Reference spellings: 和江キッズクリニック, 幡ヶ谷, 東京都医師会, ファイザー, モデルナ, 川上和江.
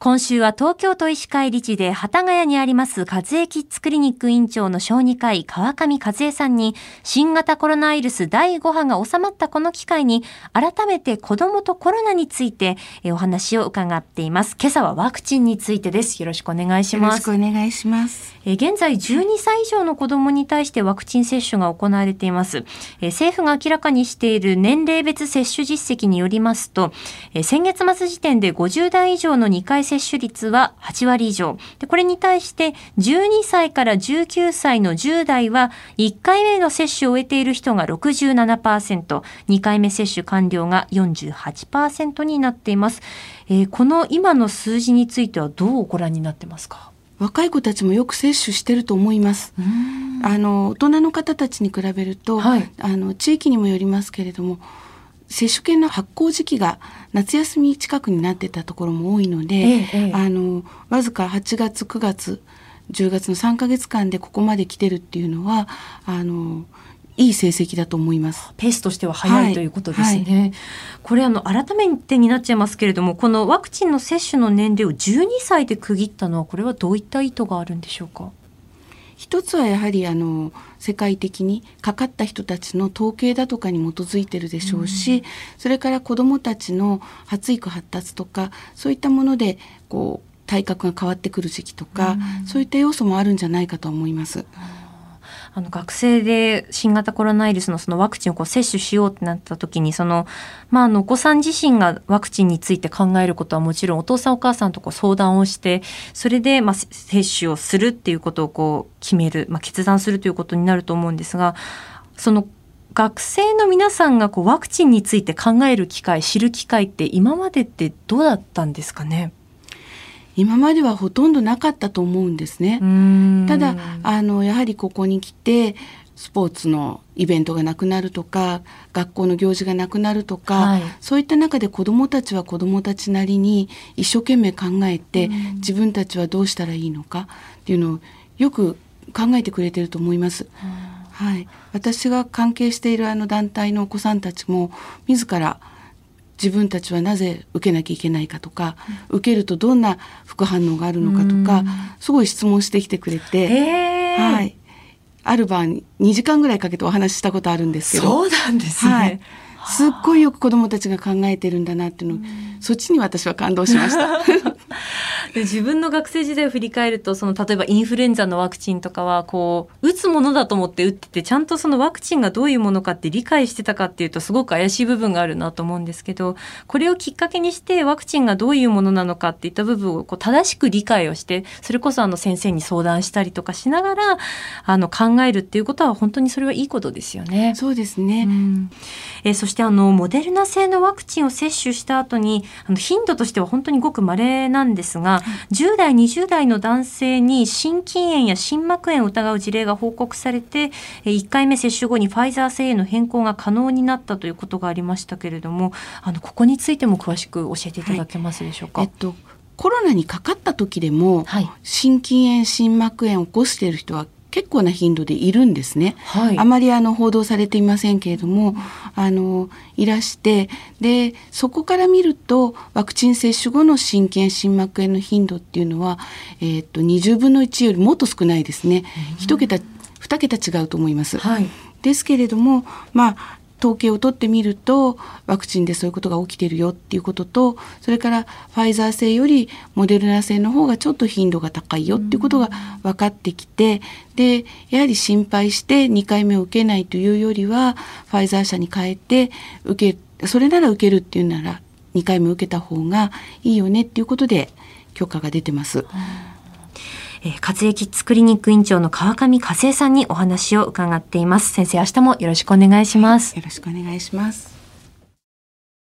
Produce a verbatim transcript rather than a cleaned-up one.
今週は東京都医師会理事で幡ヶ谷にあります和江キッズクリニック院長の小児科医川上和江さんに、新型コロナウイルスだいごはが収まったこの機会に改めて子どもとコロナについてお話を伺っています。今朝はワクチンについてです。よろしくお願いします。よろしくお願いします。現在じゅうにさい以上の子どもに対してワクチン接種が行われています。政府が明らかにしている年齢別接種実績によりますと、先月末時点でごじゅうだい以上のにかい接種率ははちわり以上で、これに対してじゅうにさいからじゅうきゅうさいのじゅうだいはいっかいめの接種を終えている人が ろくじゅうななパーセント、 にかいめ接種完了が よんじゅうはちパーセント になっています。えー、この今の数字についてはどうご覧になってますか？若い子たちもよく接種してると思います。あの大人の方たちに比べると、はい、あの地域にもよりますけれども、接種券の発行時期が夏休み近くになってたところも多いので、ええ、あのわずかはちがつくがつじゅうがつのさんかげつかんでここまで来てるっていうのはあのいい成績だと思います。ペースとしては早い、はい、ということですね、はい、これあの改めてになっちゃいますけれども、このワクチンの接種の年齢をじゅうにさいで区切ったのは、これはどういった意図があるんでしょうか？一つはやはりあの世界的にかかった人たちの統計だとかに基づいているでしょうし、うん、それから子どもたちの発育発達とかそういったものでこう体格が変わってくる時期とか、うん、そういった要素もあるんじゃないかと思います。あの学生で新型コロナウイルスのそのワクチンをこう接種しようってなった時に、そのまああのお子さん自身がワクチンについて考えることはもちろん、お父さんお母さんとこう相談をして、それでまあ接種をするっていうことをこう決める、まあ、決断するということになると思うんですが、その学生の皆さんがこうワクチンについて考える機会、知る機会って今までってどうだったんですかね？今まではほとんどなかったと思うんですね。ただあのやはりここに来てスポーツのイベントがなくなるとか、学校の行事がなくなるとか、はい、そういった中で子どもたちは子どもたちなりに一生懸命考えて、自分たちはどうしたらいいのかっていうのをよく考えてくれてると思います。はい、私が関係しているあの団体のお子さんたちも自ら自分たちはなぜ受けなきゃいけないかとか、うん、受けるとどんな副反応があるのかとか、すごい質問してきてくれて、えーはい、ある晩にじかんぐらいかけてお話ししたことあるんですけど、そうなんですね、はい、すっごいよく子どもたちが考えてるんだなっていうの、うん、そっちに私は感動しましたで自分の学生時代を振り返ると、その例えばインフルエンザのワクチンとかはこう打つものだと思って打ってて、ちゃんとそのワクチンがどういうものかって理解してたかっていうと、すごく怪しい部分があるなと思うんですけど、これをきっかけにしてワクチンがどういうものなのかっていった部分をこう正しく理解をして、それこそあの先生に相談したりとかしながらあの考えるっていうことは、本当にそれはいいことですよね。そうですね、うん、えー、そしてあのモデルナ製のワクチンを接種した後に、あの頻度としては本当にごく稀なんですが、じゅう代にじゅう代の男性に心筋炎や心膜炎を疑う事例が報告されて、いっかいめ接種後にファイザー製への変更が可能になったということがありましたけれども、あのここについても詳しく教えていただけますでしょうか？はい、えっと、コロナにかかった時でも、はい、心筋炎心膜炎を起こしている人は結構な頻度でいるんですね、はい、あまりあの報道されていませんけれども、あのいらして、でそこから見るとワクチン接種後の心筋炎心膜炎の頻度っていうのは、えー、っとにじゅうぶんのいちよりもっと少ないですね。いちけたにけた違うと思います、はい、ですけれども、まあ統計を取ってみるとワクチンでそういうことが起きているよっていうことと、それからファイザー製よりモデルナ製の方がちょっと頻度が高いよっていうことが分かってきて、でやはり心配してにかいめを受けないというよりはファイザー社に変えて受け、それなら受けるっていうならにかいめ受けた方がいいよねっていうことで許可が出てます。和江キッズクリニック院長の川上和江さんにお話を伺っています。先生、明日もよろしくお願いします。よろしくお願いします。